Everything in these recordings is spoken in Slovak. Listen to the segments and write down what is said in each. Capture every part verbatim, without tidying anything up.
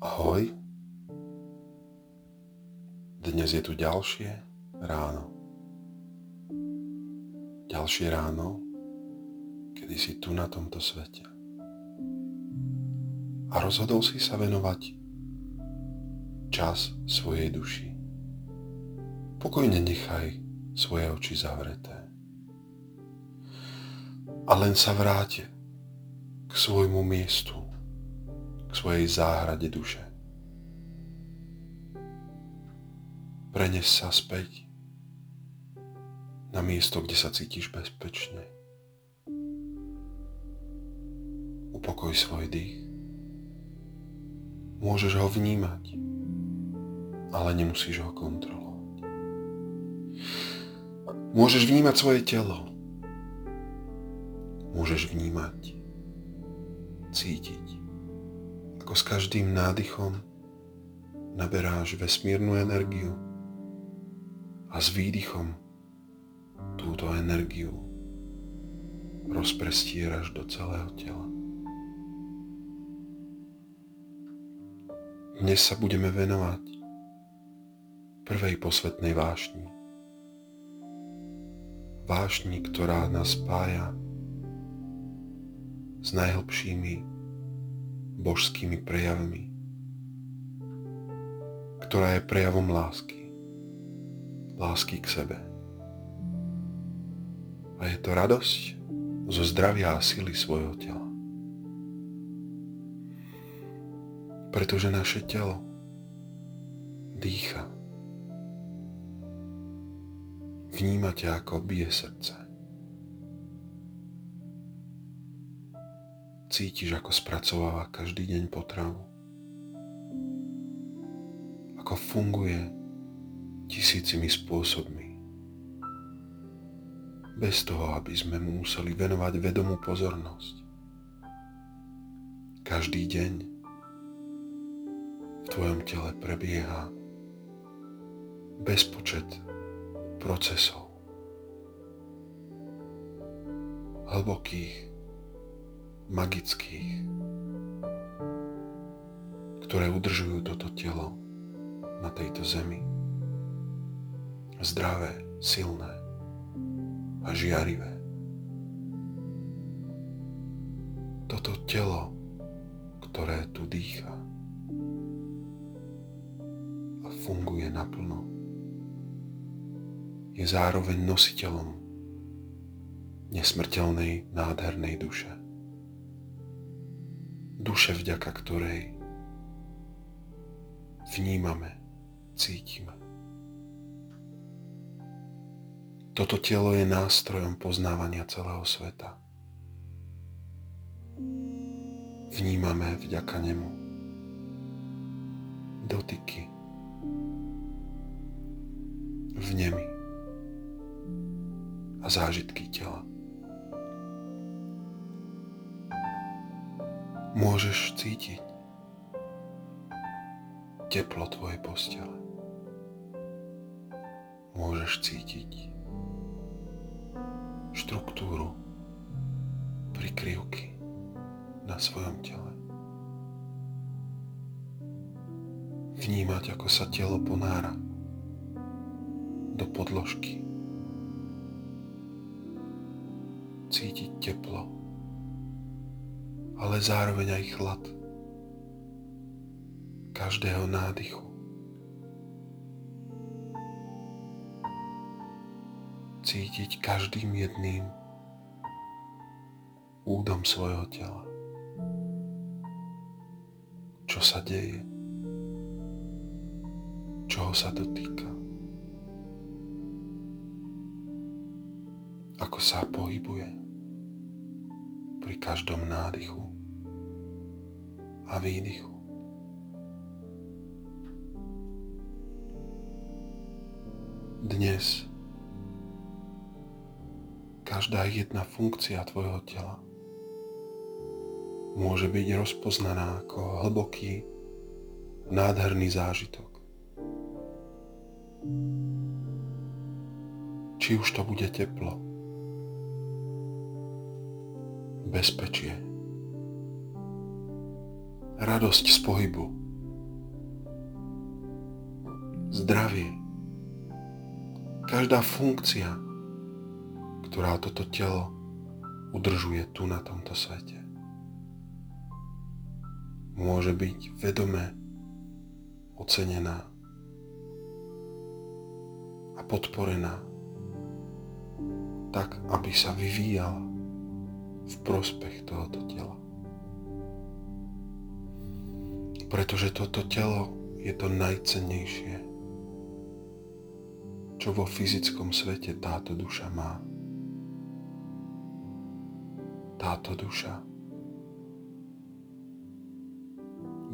Ahoj, dnes je tu ďalšie ráno. Ďalšie ráno, kedy si tu na tomto svete. A rozhodol si sa venovať čas svojej duši. Pokojne nechaj svoje oči zavreté. A len sa vráť k svojmu miestu, k svojej záhrade duše. Prenes sa späť na miesto, kde sa cítiš bezpečne. Upokoj svoj dých. Môžeš ho vnímať, ale nemusíš ho kontrolovať. Môžeš vnímať svoje telo. Môžeš vnímať, cítiť, ako s každým nádychom naberáš vesmírnu energiu a s výdychom túto energiu rozprestieraš do celého tela. Dnes sa budeme venovať prvej posvätnej vášni. Vášni, ktorá nás spája s najhlbšími božskými prejavmi, ktorá je prejavom lásky, lásky k sebe. A je to radosť zo zdravia a sily svojho tela. Pretože naše telo dýcha. Vnímate, ako bije srdce. Cítiš, ako spracováva každý deň potravu. Ako funguje tisícimi spôsobmi. Bez toho, aby sme mu museli venovať vedomú pozornosť. Každý deň v tvojom tele prebieha bezpočet procesov. Hlbokých, magických, ktoré udržujú toto telo na tejto zemi. Zdravé, silné a žiarivé. Toto telo, ktoré tu dýcha a funguje naplno, je zároveň nositeľom nesmrteľnej, nádhernej duše. Duše, vďaka ktorej vnímame, cítime. Toto telo je nástrojom poznávania celého sveta. Vnímame vďaka nemu dotyky, vnemy a zážitky tela. Môžeš cítiť teplo tvojej postele. Môžeš cítiť štruktúru prikryvky na svojom tele. Vnímať, ako sa telo ponára do podložky. Cítiť teplo, ale zároveň aj chlad každého nádychu. Cítiť každým jedným údom svojho tela. Čo sa deje? Čoho sa dotýka? Ako sa pohybuje pri každom nádychu a výdychu. Dnes každá jedna funkcia tvojho tela môže byť rozpoznaná ako hlboký, nádherný zážitok. Či už to bude teplo, bezpečie, radosť z pohybu, zdravie, každá funkcia, ktorá toto telo udržuje tu na tomto svete. Môže byť vedome ocenená a podporená tak, aby sa vyvíjala v prospech tohoto tela. Pretože toto telo je to najcennejšie, čo vo fyzickom svete táto duša má. Táto duša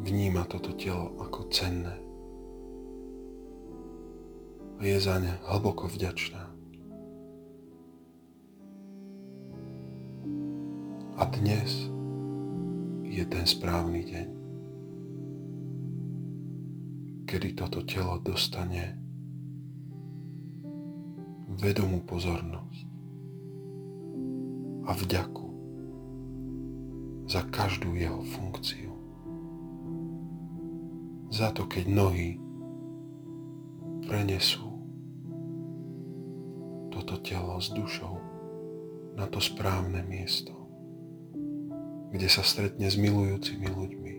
vníma toto telo ako cenné a je za ne hlboko vďačná. A dnes je ten správny deň, kedy toto telo dostane vedomú pozornosť a vďaku za každú jeho funkciu. Za to, keď nohy prenesú toto telo s dušou na to správne miesto, kde sa stretne s milujúcimi ľuďmi.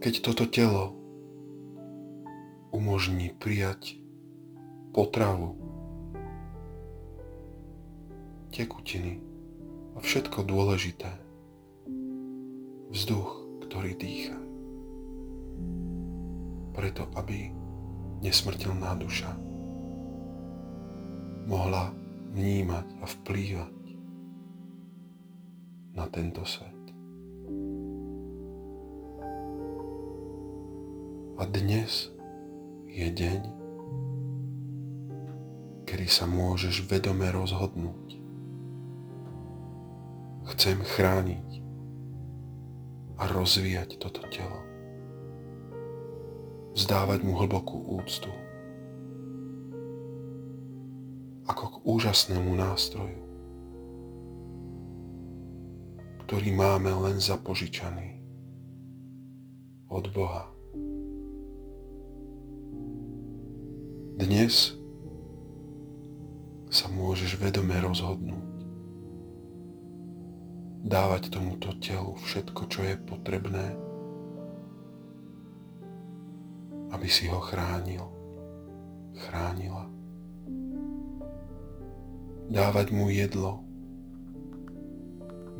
Keď toto telo umožní prijať potravu, tekutiny, a všetko dôležité, vzduch, ktorý dýcha. Preto, aby nesmrteľná duša mohla vnímať a vplývať na tento svet. A dnes je deň, kedy sa môžeš vedome rozhodnúť. Chcem chrániť a rozvíjať toto telo. Vzdávať mu hlbokú úctu. Ako k úžasnému nástroju, ktorý máme len zapožičaný od Boha. Dnes sa môžeš vedome rozhodnúť. Dávať tomuto telu všetko, čo je potrebné, aby si ho chránil, chránila. Dávať mu jedlo,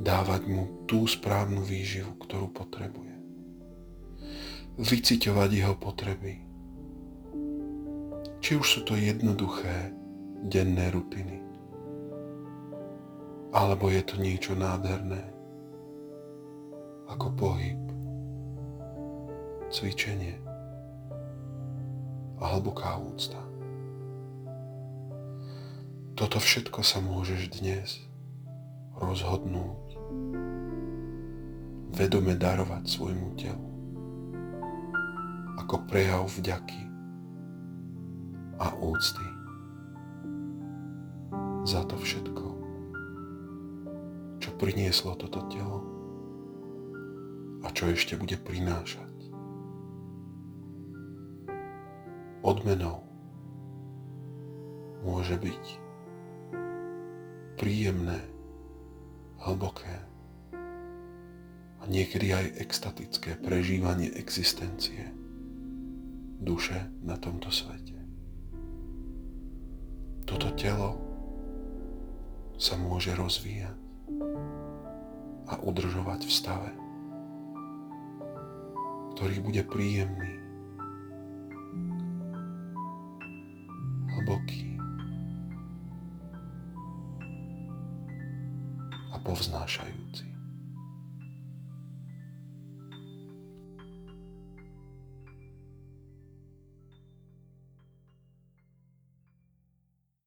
dávať mu tú správnu výživu, ktorú potrebuje. Vyciťovať jeho potreby. Či už sú to jednoduché denné rutiny, alebo je to niečo nádherné, ako pohyb, cvičenie a hlboká úcta. Toto všetko sa môžeš dnes rozhodnúť, vedome darovať svojmu telu, ako prejav vďaky a úcty za to všetko, čo prinieslo toto telo a čo ešte bude prinášať. Odmenou môže byť príjemné, hlboké a niekedy aj extatické prežívanie existencie duše na tomto svete. Toto telo sa môže rozvíjať a udržovať v stave, ktorý bude príjemný, hlboký a povznášajúci.